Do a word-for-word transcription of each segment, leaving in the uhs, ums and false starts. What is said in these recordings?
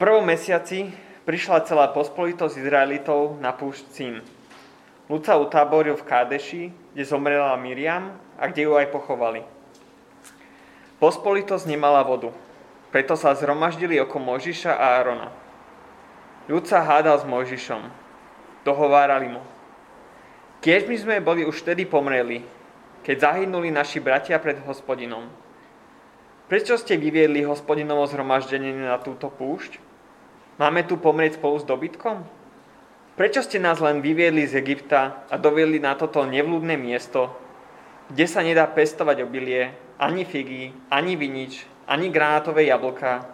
prvom mesiaci prišla celá pospolitosť Izraelitov na púšť Sin. Ľud sa utáboril v Kádeši, kde zomrela Miriam a kde ju aj pochovali. Pospolitosť nemala vodu, preto sa zhromaždili okolo Mojžiša a Árona. Ľud sa hádal s Mojžišom. Dohovárali mu: Kiež my sme boli už vtedy pomreli, keď zahynuli naši bratia pred Hospodinom. Prečo ste vyviedli Hospodinovo zhromaždenie na túto púšť? Máme tu pomrieť spolu s dobytkom? Prečo ste nás len vyviedli z Egypta a doviedli na toto nevľúdne miesto, kde sa nedá pestovať obilie, ani figy, ani vinič, ani granátové jablka,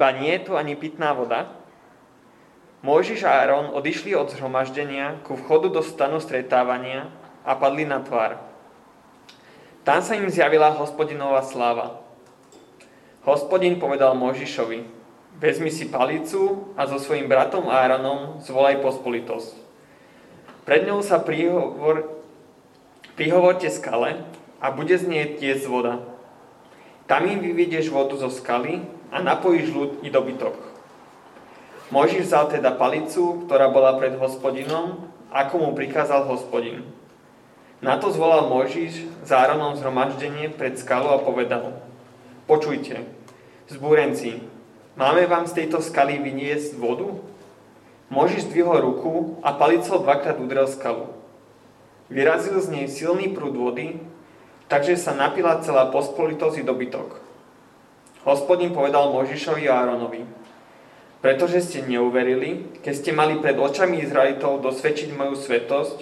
ba nie je tu ani pitná voda? Mojžiš a Áron odišli od zhromaždenia ku vchodu do stanu stretávania a padli na tvár. Tam sa im zjavila Hospodinová sláva. Hospodin povedal Mojžišovi: Vezmi si palicu a so svojím bratom Áronom zvolaj pospolitosť. Pred ňou sa prihovor, prihovorte skale a bude z nej tiecť voda. Tam im vyvedieš vodu zo skaly a napojíš ľud i dobytok. Mojžiš vzal teda palicu, ktorá bola pred Hospodinom, ako mu prikázal Hospodin. Na to zvolal Mojžiš s Áronom zhromaždenie pred skalu a povedal: Počujte, zbúrenci, máme vám z tejto skaly vyniesť vodu? Mojžiš zdvihol ruku a palicou dvakrát udrel skalu. Vyrazil z nej silný prúd vody, takže sa napila celá pospolitosť i dobytok. Hospodin povedal Mojžišovi a Áronovi: Pretože ste neuverili, keď ste mali pred očami Izraelitov dosvedčiť moju svätosť,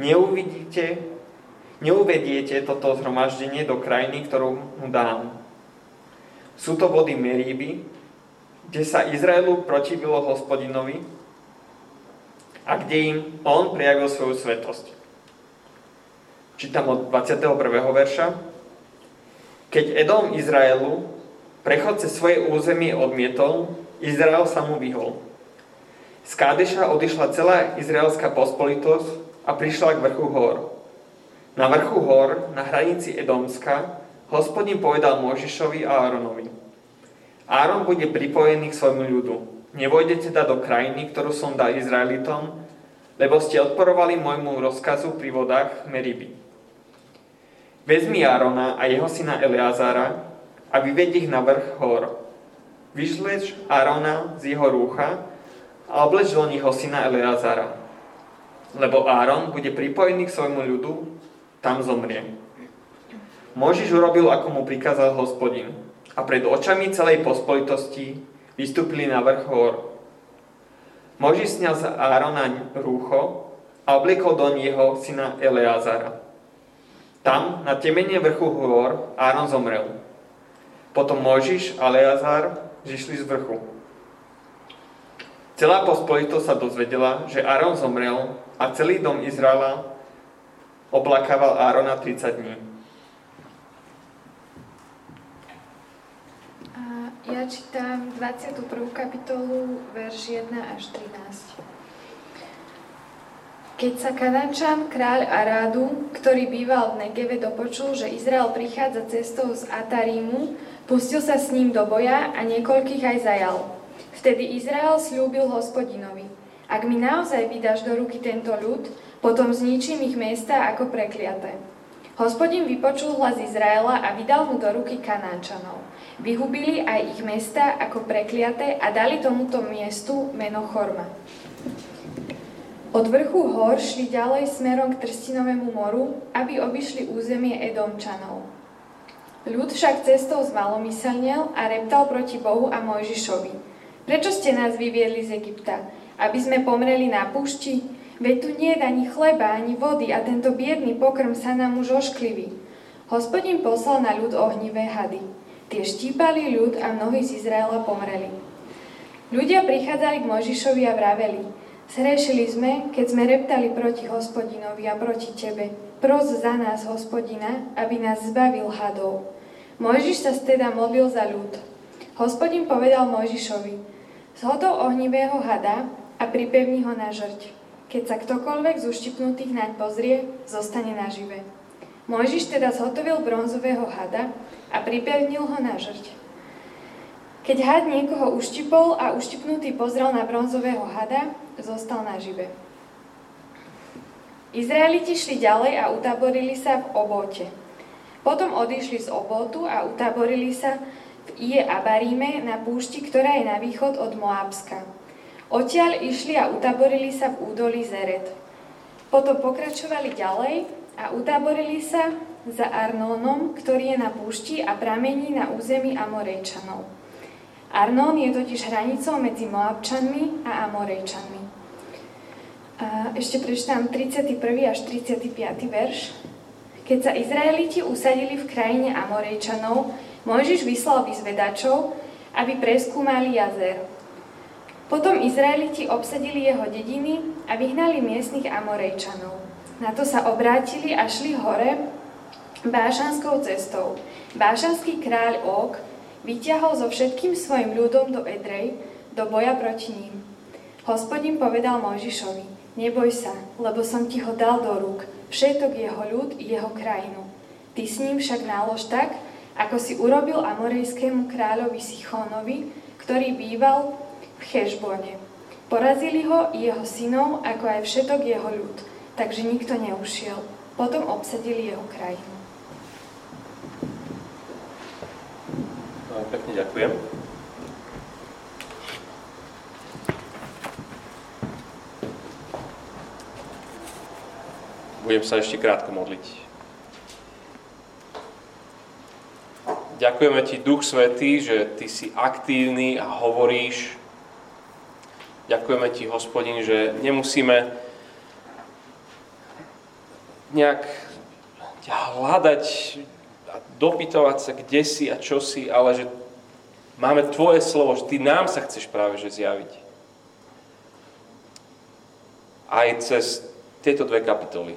neuvidíte Neuvediete toto zhromaždenie do krajiny, ktorú mu dám. Sú to vody Meríby, kde sa Izraelu protivilo Hospodinovi a kde im on prijavil svoju svätosť. Čítam od dvadsiateho prvého verša. Keď Edom Izraelu prechod cez svoje územie odmietol, Izrael sa mu vyhol. Z Kádeša odišla celá izraelská pospolitosť a prišla k vrchu hor. Na vrchu hor, na hranici Edomska, Hospodin povedal Mojžišovi a Áronovi: Áron bude pripojený k svojmu ľudu. Nevojdete teda do krajiny, ktorú som dal Izraelitom, lebo ste odporovali môjmu rozkazu pri vodách Meriby. Vezmi Árona a jeho syna Eleázara a vyved ich na vrch hor. Vyžleč Árona z jeho rúcha a obleč do neho syna Eleázara, lebo Áron bude pripojený k svojmu ľudu, tam zomrie. Mojžiš urobil, ako mu prikázal Hospodin, a pred očami celej pospolitosti vystúpili na vrch hor. Mojžiš sňal z Árona rúcho a obliekol do neho syna Eleázara. Tam, na temene vrchu hor, Áron zomrel. Potom Mojžiš a Eleázar zišli z vrchu. Celá pospolitosť sa dozvedela, že Áron zomrel, a celý dom Izraela oplakával Árona tridsať dní. A ja čítam dvadsiatu prvú kapitolu, verš jeden až trinásť. Keď sa Kanaánčan, kráľ Aradu, ktorý býval v Negeve, dopočul, že Izrael prichádza cestou z Atárimu, pustil sa s ním do boja a niekoľkých aj zajal. Vtedy Izrael sľúbil Hospodinovi: Ak mi naozaj vydáš do ruky tento ľud, potom zničím ich mesta ako prekliaté. Hospodin vypočul hlas Izraela a vydal mu do ruky Kanánčanov. Vyhubili aj ich mesta ako prekliaté a dali tomuto miestu meno Chorma. Od vrchu hor šli ďalej smerom k Trstinovému moru, aby obišli územie Edomčanov. Ľud však cestou zmalomyselnel a reptal proti Bohu a Mojžišovi: Prečo ste nás vyviedli z Egypta, aby sme pomreli na púšti? Veď tu nie je ani chleba, ani vody a tento biedný pokrm sa nám už ošklivý. Hospodin poslal na ľud ohnivé hady. Tie štípali ľud a mnohí z Izraela pomreli. Ľudia prichádzali k Mojžišovi a vraveli: Zhrešili sme, keď sme reptali proti Hospodinovi a proti tebe. Pros za nás Hospodina, aby nás zbavil hadov. Mojžiš sa teda modlil za ľud. Hospodin povedal Mojžišovi: Zhodov ohnivého hada a pripevni ho na žrť. Keď sa ktokoľvek z uštipnutých naň pozrie, zostane nažive. Mojžiš teda zhotovil bronzového hada a pripevnil ho na žrť. Keď had niekoho uštipol a uštipnutý pozrel na bronzového hada, zostal nažive. Izraeliti šli ďalej a utaborili sa v Obote. Potom odišli z Obotu a utaborili sa v Ije Abaríme na púšti, ktorá je na východ od Moábska. Odtiaľ išli a utaborili sa v údolí Zered. Potom pokračovali ďalej a utaborili sa za Arnónom, ktorý je na púšti a pramení na území Amorejčanov. Arnón je totiž hranicou medzi Moabčanmi a Amorejčanmi. A ešte prečítam tridsiaty prvý až tridsiaty piaty verš. Keď sa Izraeliti usadili v krajine Amorejčanov, Mojžiš vyslal vyzvedačov, aby preskúmali Jazer. Potom Izraeliti obsadili jeho dediny a vyhnali miestnych Amorejčanov. Na to sa obrátili a šli hore Bášanskou cestou. Bášanský kráľ Og vyťahol so všetkým svojim ľudom do Edrei, do boja proti ním. Hospodin povedal Mojžišovi, neboj sa, lebo som ti ho dal do rúk, všetok jeho ľud i jeho krajinu. Ty s ním však nálož tak, ako si urobil amorejskému kráľovi Sichonovi, ktorý býval v Hešbone. Porazili ho i jeho synov, ako aj všetok jeho ľud, takže nikto neušiel. Potom obsadili jeho krajinu. Pekne ďakujem. Budem sa ešte krátko modliť. Ďakujeme ti, Duch Svätý, že ty si aktívny a hovoríš. Ďakujeme ti, Hospodin, že nemusíme nejak ťa hľadať a dopytovať sa, kde si a čo si, ale že máme tvoje slovo, že ty nám sa chceš práve že zjaviť. Aj cez tieto dve kapitoly.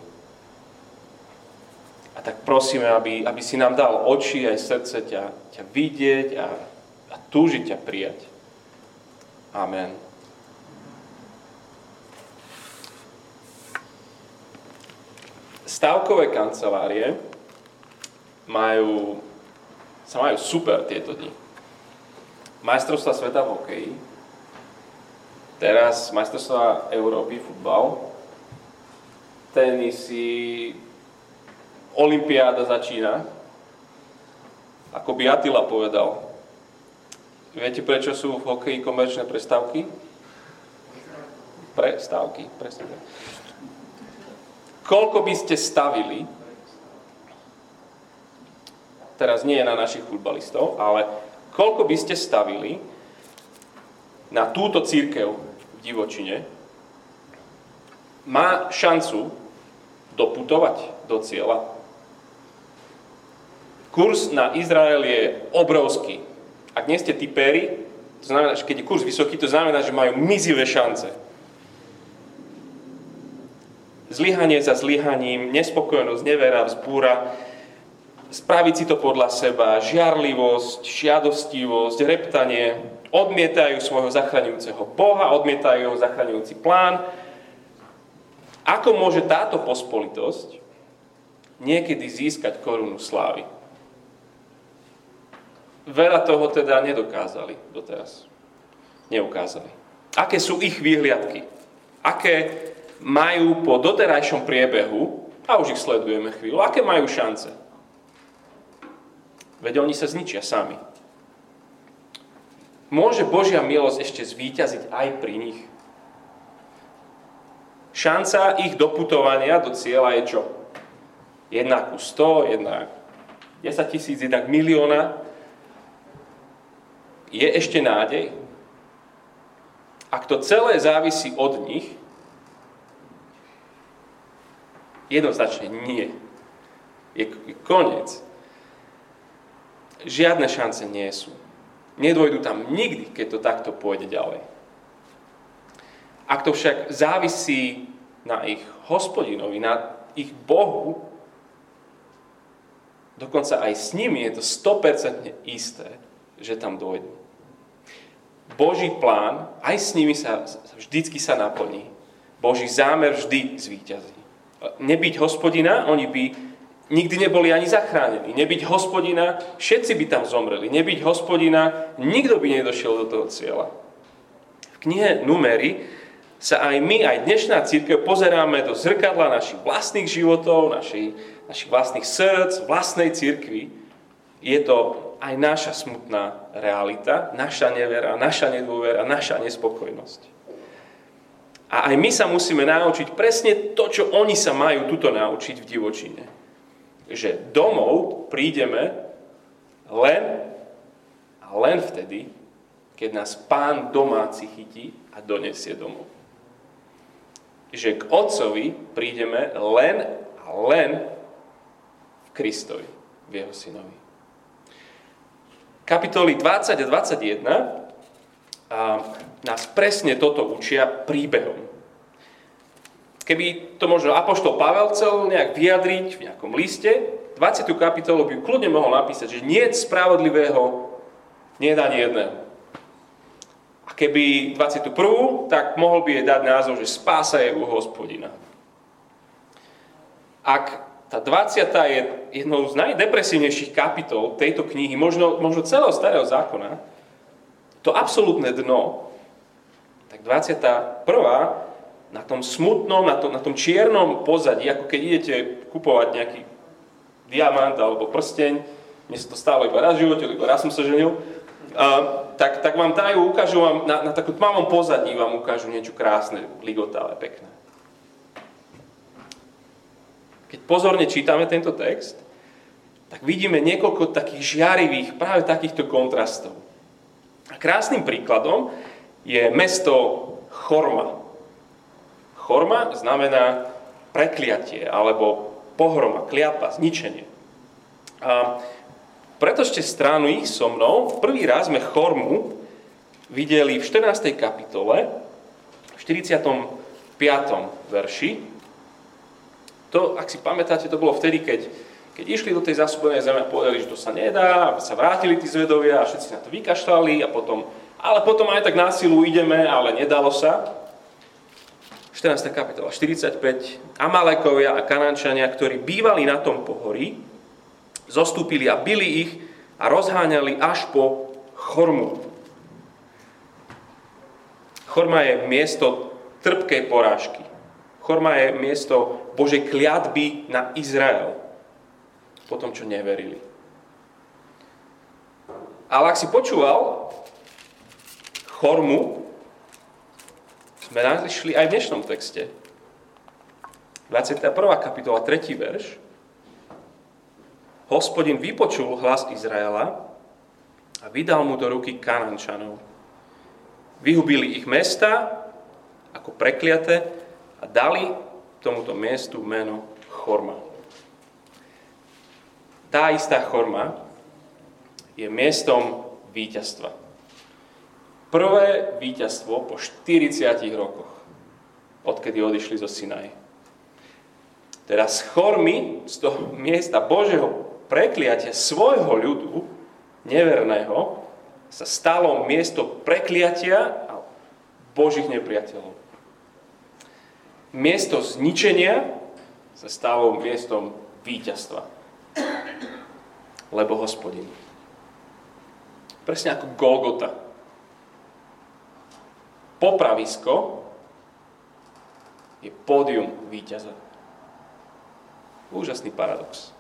A tak prosíme, aby, aby si nám dal oči aj srdce ťa, ťa vidieť a, a túžiť ťa prijať. Amen. Stavkové kancelárie majú, sa majú super tieto dni. Majstrovstvá sveta v hokeji, teraz majstrovstvá Európy, futbal, tenisy, olympiáda začína. Ako by Attila povedal, viete prečo sú v hokeji komerčné prestávky? Prestávky, presne. Koľko by ste stavili, teraz nie je na našich futbalistov, ale koľko by ste stavili na túto cirkev v divočine, má šancu doputovať do cieľa. Kurs na Izrael je obrovský. Ak nie ste tipéri, to znamená, že keď je kurs vysoký, to znamená, že majú mizivé šance. Zlyhanie za zlyhaním, nespokojnosť, nevera, vzbúra, spraviť si to podľa seba, žiarlivosť, žiadostivosť, reptanie, odmietajú svojho zachraňujúceho Boha, odmietajú jeho zachraňujúci plán. Ako môže táto pospolitosť niekedy získať korunu slávy? Veľa toho teda nedokázali doteraz. Neukázali. Aké sú ich výhliadky? Aké majú po doterajšom priebehu, a už ich sledujeme chvíľu, aké majú šance? Veď oni sa zničia sami. Môže Božia milosť ešte zvíťaziť aj pri nich? Šanca ich doputovania do cieľa je čo? Jedna ku sto, jedna desaťtisíc, jedna k milióna. Je ešte nádej? Ak to celé závisí od nich, jednoznačne nie. Je koniec. Žiadne šance nie sú. Nedôjdu tam nikdy, keď to takto pôjde ďalej. Ak to však závisí na ich Hospodinovi, na ich Bohu, dokonca aj s nimi je to sto percent isté, že tam dôjde. Boží plán aj s nimi sa, vždycky sa naplní. Boží zámer vždy zvíťazí. Nebyť Hospodina, oni by nikdy neboli ani zachránení. Nebyť Hospodina, všetci by tam zomreli. Nebyť Hospodina, nikto by nedošiel do toho cieľa. V knihe Númeri sa aj my, aj dnešná cirkev, pozeráme do zrkadla našich vlastných životov, našich, našich vlastných srdc, vlastnej cirkvi. Je to aj naša smutná realita, naša nevera, naša nedôvera, naša nespokojnosť. A aj my sa musíme naučiť presne to, čo oni sa majú tuto naučiť v divočine. Že domov prídeme len a len vtedy, keď nás Pán domáci chytí a donesie domov. Že k Otcovi prídeme len a len v Kristovi, v Jeho Synovi. Kapitoly dvadsať a dvadsaťjeden a nás presne toto učia príbehom. Keby to možno apoštol Pavel chcel nejak vyjadriť v nejakom liste, dvadsiatu kapitolu by kľudne mohol napísať, že nie je spravodlivého, nie je ani jedného. A keby dvadsiatu prvú tak mohol by jej dať názov, že spása je u Hospodina. Ak tá dvadsiata je jednou z najdepresívnejších kapitol tejto knihy, možno, možno celého starého zákona, to absolútne dno, tak dvadsiata prvá na tom smutnom, na, to, na tom čiernom pozadí, ako keď idete kupovať nejaký diamant alebo prsteň, mne sa to stálo iba raz v živote, iba raz som sa ženil, uh, tak, tak vám dajú, ukážu vám, na, na takom tmavom pozadí vám ukážu niečo krásne, ligotavé, pekné. Keď pozorne čítame tento text, tak vidíme niekoľko takých žiarivých, práve takýchto kontrastov. A krásnym príkladom je mesto Chorma. Chorma znamená prekliatie, alebo pohroma, kliatba, zničenie. A pretožte stranu ich so mnou. Prvý raz sme Chormu videli v štrnástej kapitole, v štyridsiatom piatom verši. To, ak si pamätáte, to bolo vtedy, keď, keď išli do tej zasúbenej zeme a povedali, že to sa nedá, sa vrátili tí zvedovia a všetci na to vykašľali a potom, ale potom aj tak na silu ideme, ale nedalo sa. štrnásta kapitola, štyridsaťpäť. Amalekovia a Kanaánčania, ktorí bývali na tom pohorí, zostúpili a bili ich a rozháňali až po Chormu. Chorma je miesto trpkej porážky. Chorma je miesto Božej kliatby na Izrael po tom, čo neverili. Ale ak si počúval Chormu, sme našli aj v dnešnom texte. dvadsiata prvá kapitola, tretí verš. Hospodin vypočul hlas Izraela a vydal mu do ruky Kanaánčanov. Vyhubili ich mesta ako prekliaté a dali tomuto miestu meno Chorma. Tá istá Chorma je miestom víťazstva. Prvé víťazstvo po štyridsiatich rokoch, odkedy odišli zo Sinaja. Teda z Chormy, z toho miesta Božého prekliatia svojho ľudu, neverného, sa stalo miesto prekliatia a Božích nepriateľov. Miesto zničenia sa stalo miestom víťazstva. Lebo Hospodin. Presne ako Golgota. Popravisko je pódium víťaza. Úžasný paradox.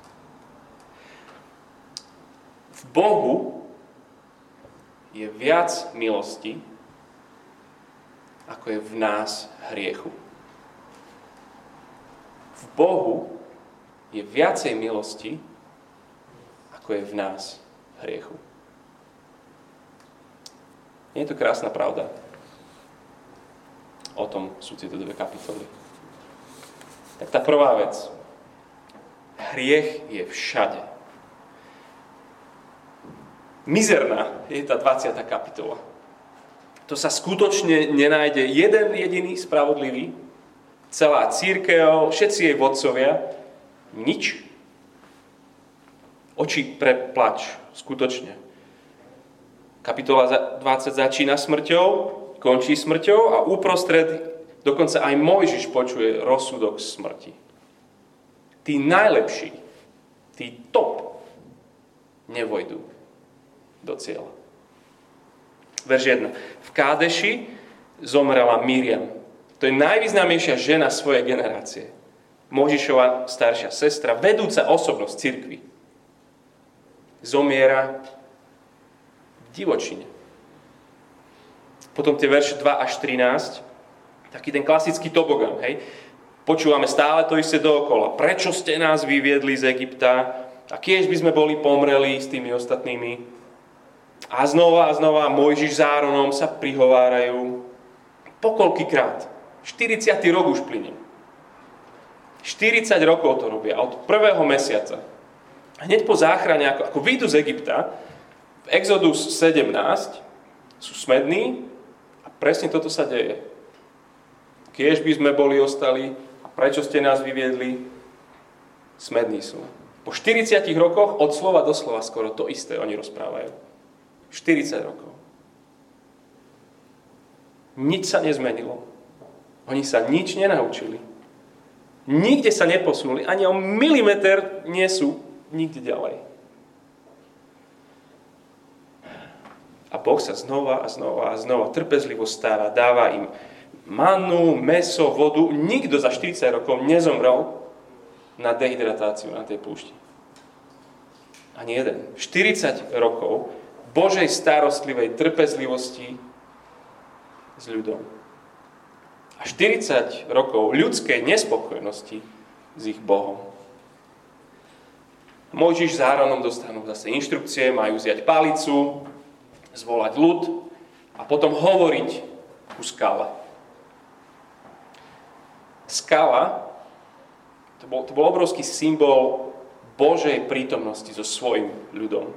V Bohu je viac milosti, ako je v nás hriechu. V Bohu je viacej milosti, ako je v nás hriechu. Nie je to krásna pravda? O tom sú tieto dve kapitoly. Tak tá prvá vec. Hriech je všade. Mizerná je tá dvadsiata kapitola. To sa skutočne nenájde jeden jediný spravodlivý, celá cirkev, všetci jej vodcovia, nič. Oči preplač, skutočne. Kapitola dvadsať začína smrťou, končí smrťou a uprostred dokonca aj Mojžiš počuje rozsudok smrti. Tí najlepší, tí top nevojdu do cieľa. Verš jeden. V Kádeši zomrela Miriam. To je najvýznamnejšia žena svojej generácie. Mojžišova staršia sestra, vedúca osobnosť cirkvi. Zomiera v divočine. Potom tie verše dva až trinásť, taký ten klasický tobogán, hej. Počúvame stále to isté dookola. Prečo ste nás vyviedli z Egypta? A kiež by sme boli pomreli s tými ostatnými? A znova a znova Mojžiš s Áronom sa prihovárajú. Pokoľkykrát? štyridsiaty rok už plynie. štyridsať rokov to robia, od prvého mesiaca. Hneď po záchrane, ako, ako výjdu z Egypta, v Exodus sedemnásť sú smední a presne toto sa deje. Kiež by sme boli ostali a prečo ste nás vyviedli, smední sú. Po štyridsiatich rokoch od slova do slova skoro to isté oni rozprávajú. štyridsať rokov. Nič sa nezmenilo. Oni sa nič nenaučili. Nikde sa neposunuli, ani o milimeter nie sú nikde ďalej. A Boh sa znova a znova a znova trpezlivo stará, dáva im manu, mäso, vodu. Nikto za štyridsať rokov nezomrel na dehydratáciu na tej púšti. Ani jeden. štyridsať rokov Božej starostlivej trpezlivosti s ľuďom. A štyridsať rokov ľudskej nespokojnosti s ich Bohom. Mojžiš s Áronom dostanú zase inštrukcie, majú zjať palicu, zvolať ľud a potom hovoriť ku skale. Skala, to bol, to bol obrovský symbol Božej prítomnosti so svojim ľudom.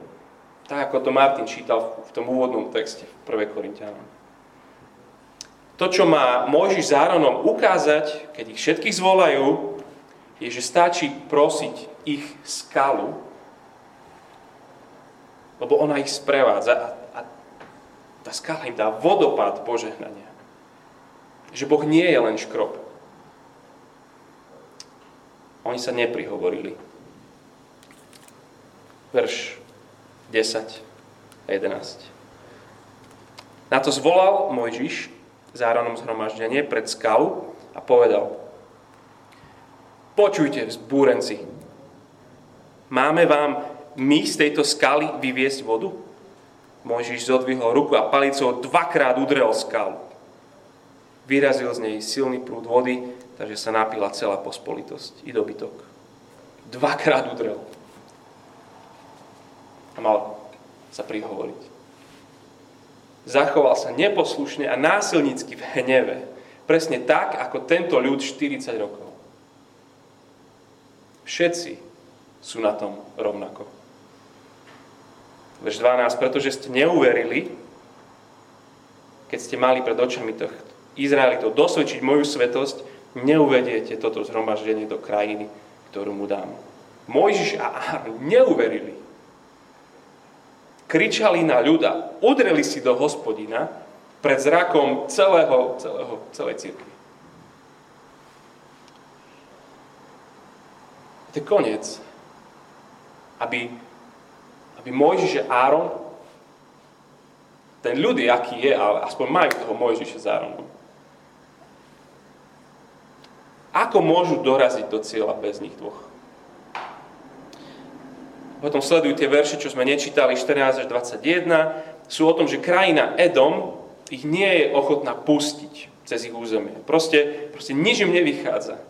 Tak, ako to Martin čítal v tom úvodnom texte v prvej Korinťanom. To, čo má Mojžiš s Áronom ukázať, keď ich všetkých zvolajú, je, že stačí prosiť ich skalu, lebo ona ich sprevádza a, a tá skala im dá vodopád požehnania. Že Boh nie je len škrob. Oni sa neprihovorili. Verš desať a jedenásť. Na to zvolal Mojžiš s Áronom zhromaždenie pred skalu a povedal: Počujte, vzbúrenci, máme vám my z tejto skaly vyviesť vodu? Mojžiš zodvihol ruku a palicou dvakrát udrel skalu. Vyrazil z nej silný prúd vody, takže sa napila celá pospolitosť i dobytok. Dvakrát udrel. A mal sa prihovoriť. Zachoval sa neposlušne a násilnícky v hneve. Presne tak, ako tento ľud štyridsať rokov. Všetci sú na tom rovnako. Verš dvanásť. Pretože ste neuverili, keď ste mali pred očami Izraelitov dosvedčiť moju svetosť, neuvediete toto zhromaždenie do krajiny, ktorú mu dám. Mojžiš a Áron neuverili. Kričali na ľuda, udreli si do Hospodina pred zrakom celého, celého, celej cirkvi. To je koniec. Aby, aby Mojžiš a Áron, ten ľudí, aký je, ale aspoň majú toho Mojžiša s Áronom. Ako môžu doraziť do cieľa bez nich dvoch? Potom sledujú tie verše, čo sme nečítali, štrnásť až dvadsaťjeden, sú o tom, že krajina Edom ich nie je ochotná pustiť cez ich územie. Proste, proste nič im nevychádza.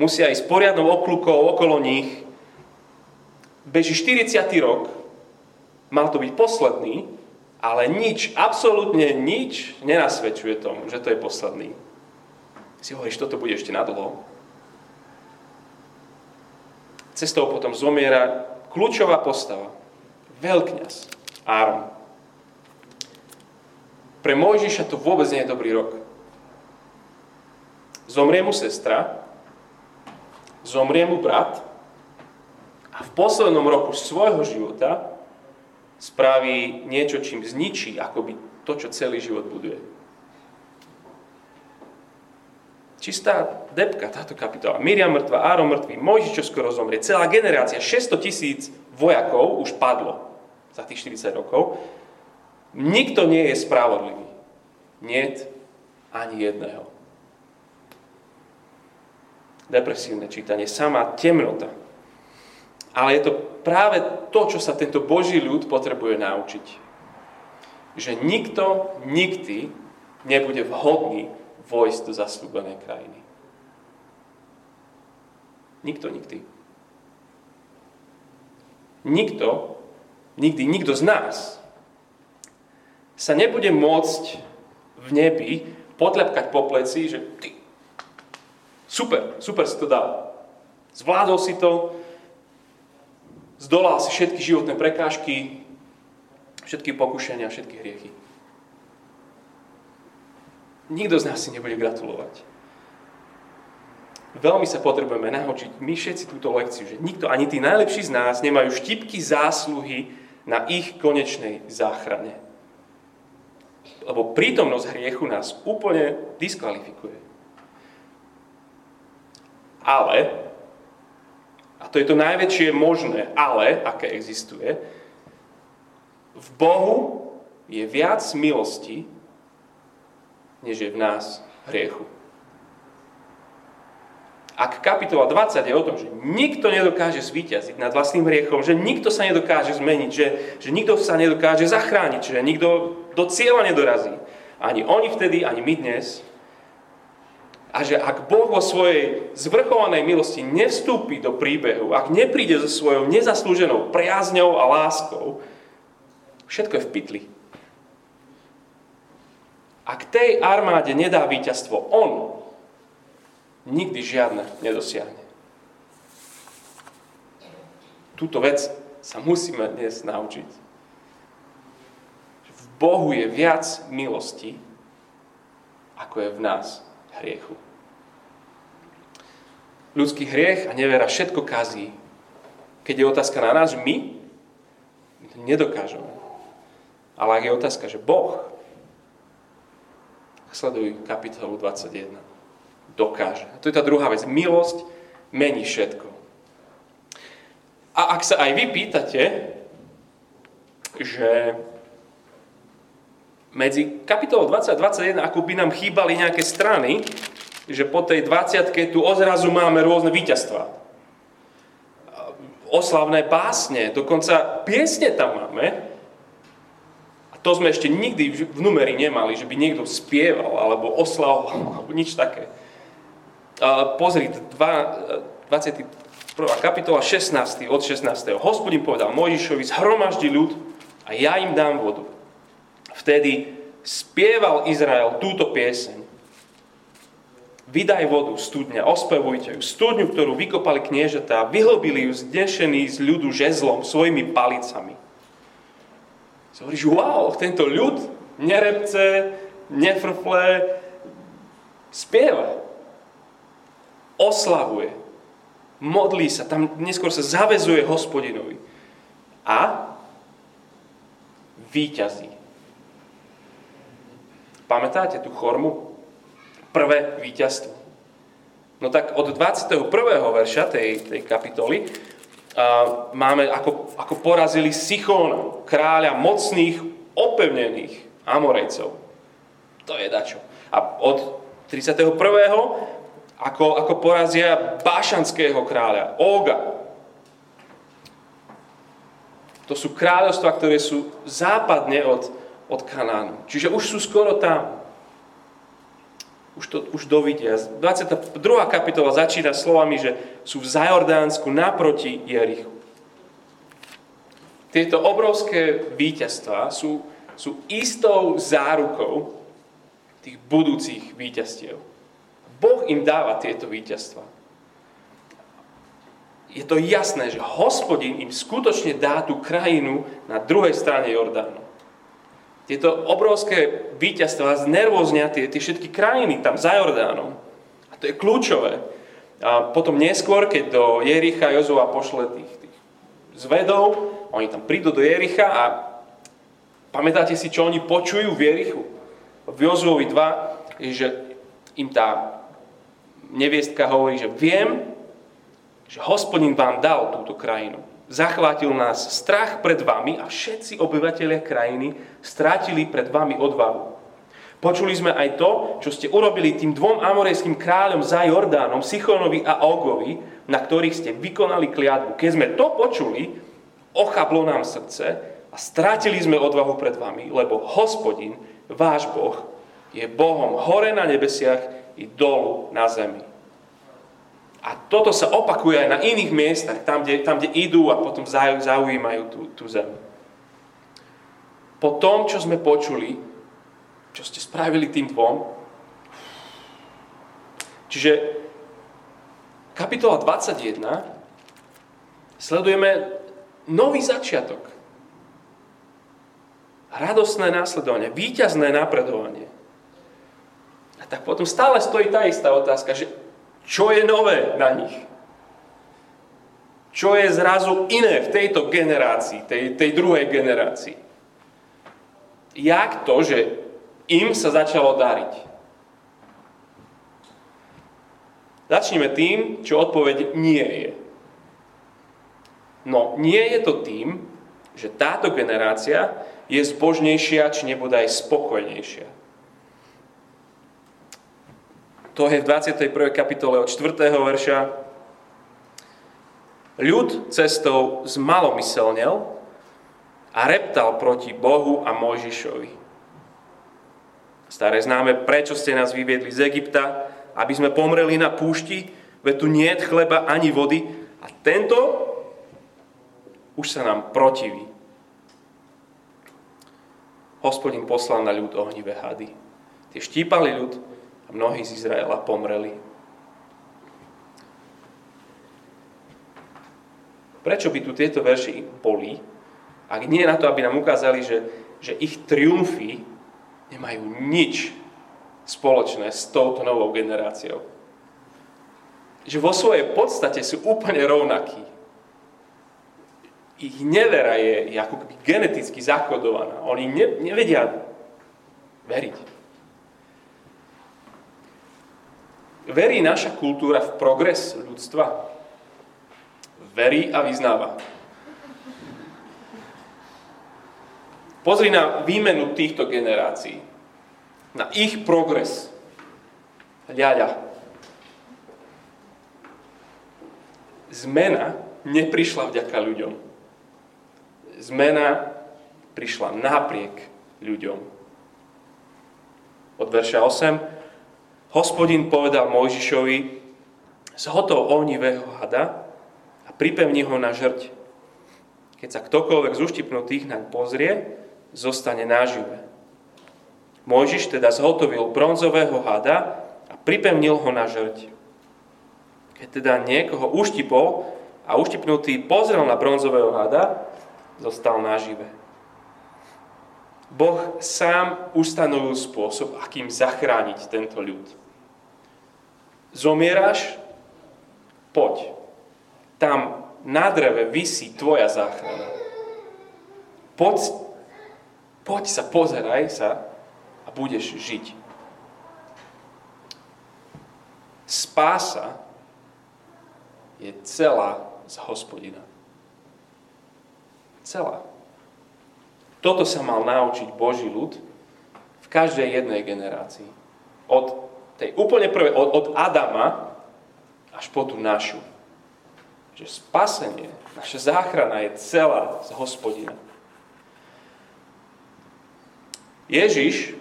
Musia ísť poriadnou okľukou okolo nich. Beží štyridsiaty rok, mal to byť posledný, ale nič, absolútne nič nenasvedčuje tomu, že to je posledný. Si hovoríš, toto bude ešte nadlho. Cestou potom zomiera kľúčová postava, veľkňaz Áron. Pre Mojžiša to vôbec nie je dobrý rok. Zomrie mu sestra, zomrie mu brat a v poslednom roku svojho života spraví niečo, čím zničí akoby to, čo celý život buduje. Čistá debka táto kapitola. Miriam mŕtva, Áron mŕtvy, Mojžiš, čo skoro zomrie. Celá generácia, šesťsto tisíc vojakov už padlo za tých štyridsať rokov. Nikto nie je spravodlivý. Niet ani jedného. Depresívne čítanie, samá temnota. Ale je to práve to, čo sa tento Boží ľud potrebuje naučiť. Že nikto, nikdy nebude vhodný vojsť do zasľúbenej krajiny. Nikto, nikdy. Nikto, nikdy, nikto z nás sa nebude môcť v nebi potlepkať po pleci, že ty, super, super si to dal. Zvládol si to, zdolal si všetky životné prekážky, všetky pokušenia, všetky hriechy. Nikto z nás si nebude gratulovať. Veľmi sa potrebujeme naučiť my všetci túto lekciu, že nikto, ani tí najlepší z nás, nemajú štipky zásluhy na ich konečnej záchrane. Lebo prítomnosť hriechu nás úplne diskvalifikuje. Ale, a to je to najväčšie možné ale, aké existuje, v Bohu je viac milosti, než je v nás hriechu. Ak kapitola dvadsať je o tom, že nikto nedokáže zvíťaziť nad vlastným hriechom, že nikto sa nedokáže zmeniť, že, že nikto sa nedokáže zachrániť, že nikto do cieľa nedorazí. Ani oni vtedy, ani my dnes. A že ak Boh vo svojej zvrchovanej milosti nevstúpi do príbehu, ak nepríde so svojou nezaslúženou priazňou a láskou, všetko je v pytli. Ak tej armáde nedá víťazstvo on, nikdy žiadne nedosiahne. Túto vec sa musíme dnes naučiť. V Bohu je viac milosti, ako je v nás hriechu. Ľudský hriech a nevera všetko kazí. Keď je otázka na nás, my nedokážeme. Ale ak je otázka, že Boh, sleduj kapitolu dvadsaťjeden, dokáže. A to je tá druhá vec. Milosť mení všetko. A ak sa aj vy pýtate, že medzi kapitolou dvadsať a dvadsaťjeden, ako by nám chýbali nejaké strany, že po tej dvadsiatke tu ozrazu máme rôzne víťazstvá. Oslavné básne, dokonca piesne tam máme. A to sme ešte nikdy v numeri nemali, že by niekto spieval, alebo oslavoval, alebo nič také. Pozri, dvadsiata prvá kapitola, šestnásty od šestnásteho Hospodin povedal Mojžišovi, zhromaždi ľud a ja im dám vodu. Vtedy spieval Izrael túto pieseň. Vydaj vodu, studňa, ospevujte ju. Studňu, ktorú vykopali kniežatá, vyhlbili ju zdešení z ľudu žezlom, svojimi palicami. Hovoríš, wow, tento ľud nerepce, nefrfle, spieva. Oslavuje. Modlí sa, tam neskôr sa zavezuje Hospodinovi. A víťazí. Pamätáte tú Chormu? Prvé víťazstvo. No tak od dvadsiateho prvého verša tej, tej kapitoly uh, máme, ako, ako porazili Sichona, kráľa mocných, opevnených Amorejcov. To je dačo. A od tridsiateho prvého ako, ako porazia Bášanského kráľa, Oga. To sú kráľovstvá, ktoré sú západne od, od Kanánu. Čiže už sú skoro tam. Už to už dovidia. dvadsiata druhá kapitola začína slovami, že sú v Jordánsku naproti Jerichu. Tieto obrovské víťazstvá sú, sú istou zárukou tých budúcich víťazstiev. Boh im dáva tieto víťazstvá. Je to jasné, že Hospodin im skutočne dá tú krajinu na druhej strane Jordánu. Tieto obrovské víťazstvá znervoznia tie, tie všetky krajiny tam za Jordánom. A to je kľúčové. A potom neskôr, keď do Jericha Jozua pošle tých, tých zvedov, oni tam prídu do Jericha a pamätáte si, čo oni počujú v Jerichu? V Jozuovi dva, že im tá neviestka hovorí, že viem, že Hospodin vám dal túto krajinu. Zachvátil nás strach pred vami a všetci obyvatelia krajiny strátili pred vami odvahu. Počuli sme aj to, čo ste urobili tým dvom amorejským kráľom za Jordánom, Sichonovi a Ogovi, na ktorých ste vykonali kliatbu. Keď sme to počuli, ochablo nám srdce a strátili sme odvahu pred vami, lebo Hospodin, váš Boh, je Bohom hore na nebesiach i dolu na zemi. A toto sa opakuje aj na iných miestach, tam, kde, tam, kde idú a potom zaujímajú tú, tú zem. Po tom, čo sme počuli, čo ste spravili tým dvom, čiže kapitola dvadsaťjeden, sledujeme nový začiatok. Radosné následovanie, víťazné napredovanie. A tak potom stále stojí tá istá otázka, že čo je nové na nich? Čo je zrazu iné v tejto generácii, tej, tej druhej generácii? Jak to, že im sa začalo dariť? Začneme tým, čo odpoveď nie je. No, nie je to tým, že táto generácia je zbožnejšia, či nebodaj spokojnejšia. To je v dvadsiatej prvej kapitole od štvrtého verša. Ľud cestou zmalomyselnel a reptal proti Bohu a Mojžišovi. Staré známe, prečo ste nás vyviedli z Egypta, aby sme pomreli na púšti, veď tu niet chleba ani vody a tento už sa nám protiví. Hospodin poslal na ľud ohnivé hady. Tie štípali ľud a mnohí z Izraela pomreli. Prečo by tu tieto verši boli, ak nie na to, aby nám ukázali, že, že ich triumfy nemajú nič spoločné s touto novou generáciou? Že vo svojej podstate sú úplne rovnakí. Ich nevera je ako geneticky zakodovaná. Oni ne, nevedia veriť. Verí naša kultúra v progres ľudstva? Verí a vyznáva. Pozri na výmenu týchto generácií. Na ich progres. Ľaľa. Zmena neprišla vďaka ľuďom. Zmena prišla napriek ľuďom. Od verša ôsmeho Hospodin povedal Mojžišovi, zhotov ohnivého hada a pripevni ho na žrť. Keď sa ktokoľvek z uštipnutých naň pozrie, zostane nažive. Mojžiš teda zhotovil bronzového hada a pripevnil ho na žrť. Keď teda niekoho uštipol a uštipnutý pozrel na bronzového hada, zostal nažive. Boh sám ustanovil spôsob, akým zachrániť tento ľud. Zomieráš? Poď. Tam na dreve visí tvoja záchrana. Poď, poď sa, pozeraj sa a budeš žiť. Spása je celá z Hospodina. Celá. Toto sa mal naučiť Boží ľud v každej jednej generácii. Od tej úplne prvej, od, od Adama až po tú našu. Že spasenie, naša záchrana je celá z Hospodina. Ježiš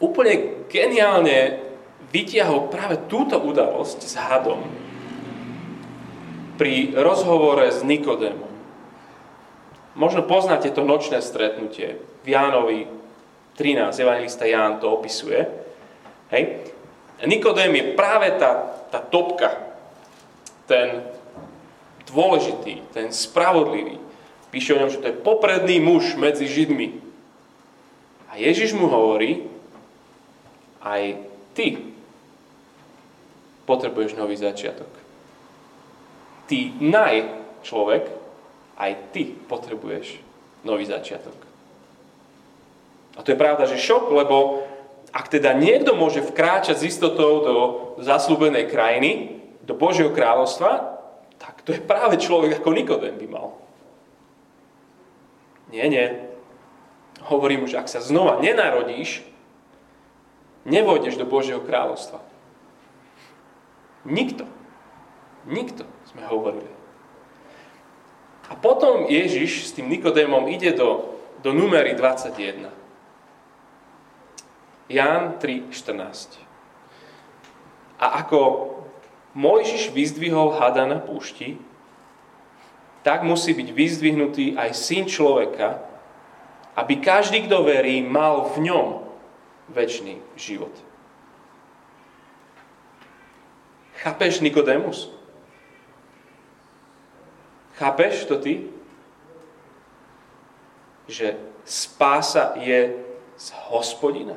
úplne geniálne vytiahol práve túto udalosť s hadom pri rozhovore s Nikodémom. Možno poznáte to nočné stretnutie. V Jánovi trinásť, evangelista Ján to opisuje. Hej. Nikodém je práve tá, tá topka, ten dôležitý, ten spravodlivý. Píše o ňom, že to je popredný muž medzi Židmi. A Ježiš mu hovorí, aj ty potrebuješ nový začiatok. Ty naj človek, aj ty potrebuješ nový začiatok. A to je pravda, že šok, lebo Ak teda niekto môže vkráčať s istotou do zasľúbenej krajiny, do Božieho kráľovstva, tak to je práve človek ako Nikodém by mal. Nie, nie. Hovorím už, ak sa znova nenarodíš, nevojdeš do Božieho kráľovstva. Nikto. Nikto, sme hovorili. A potom Ježiš s tým Nikodémom ide do, do numery dvadsaťjeden. Ján tri štrnásť. A ako Mojžiš vyzdvihol hada na púšti, tak musí byť vyzdvihnutý aj syn človeka, aby každý, kto verí, mal v ňom večný život. Chápeš, Nikodémus? Chápeš to ty? Že spása je z Hospodina.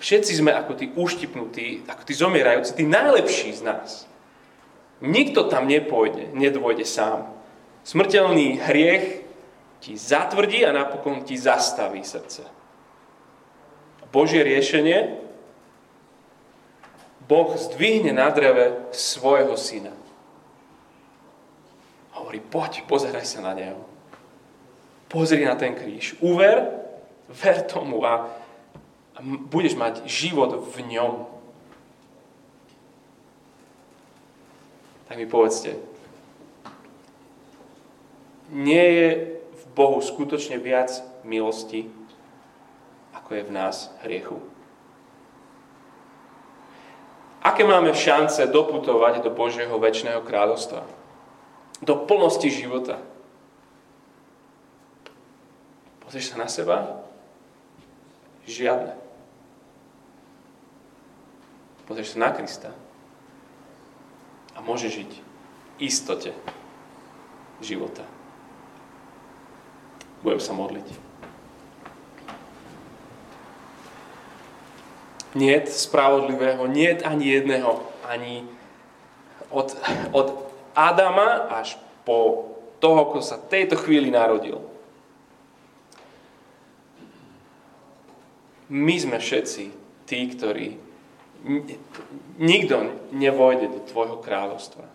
Všetci sme ako tí uštipnutí, ako tí zomierajúci, tí najlepší z nás. Nikto tam nepôjde, nedôjde sám. Smrteľný hriech ti zatvrdí a napokon ti zastaví srdce. Božie riešenie? Boh zdvihne na dreve svojho syna. Hovorí, poď, pozeraj sa na neho. Pozri na ten kríž. Uver, ver tomu a A budeš mať život v ňom. Tak mi povedzte, nie je v Bohu skutočne viac milosti, ako je v nás hriechu? Aké máme šance doputovať do Božieho večného kráľovstva? Do plnosti života? Pozrieš sa na seba? Žiadne. Pozrieš sa na Krista a môže žiť v istote života. Budem sa modliť. Niet spravodlivého, niet ani jedného, ani od, od Adama až po toho, kto sa tejto chvíli narodil. My sme všetci tí, ktorí nikto nevojde do tvojho kráľovstva.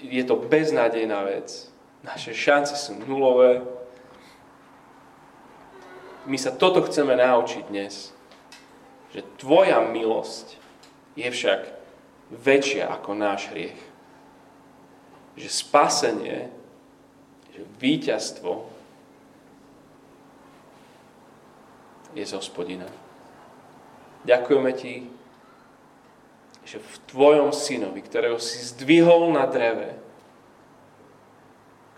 Je to beznádejná vec. Naše šance sú nulové. My sa toto chceme naučiť dnes. Že tvoja milosť je však väčšia ako náš hriech. Že spasenie, že víťazstvo je z Hospodina. Ďakujeme ti, že v tvojom synovi, ktorého si zdvihol na dreve,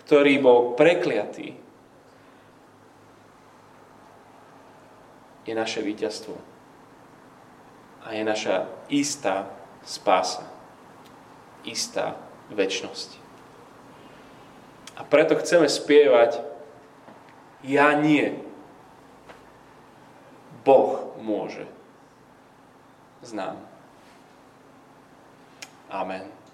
ktorý bol prekliatý, je naše víťazstvo a je naša istá spása, istá večnosť. A preto chceme spievať Ja nie, Boh môže. Znám. Amen.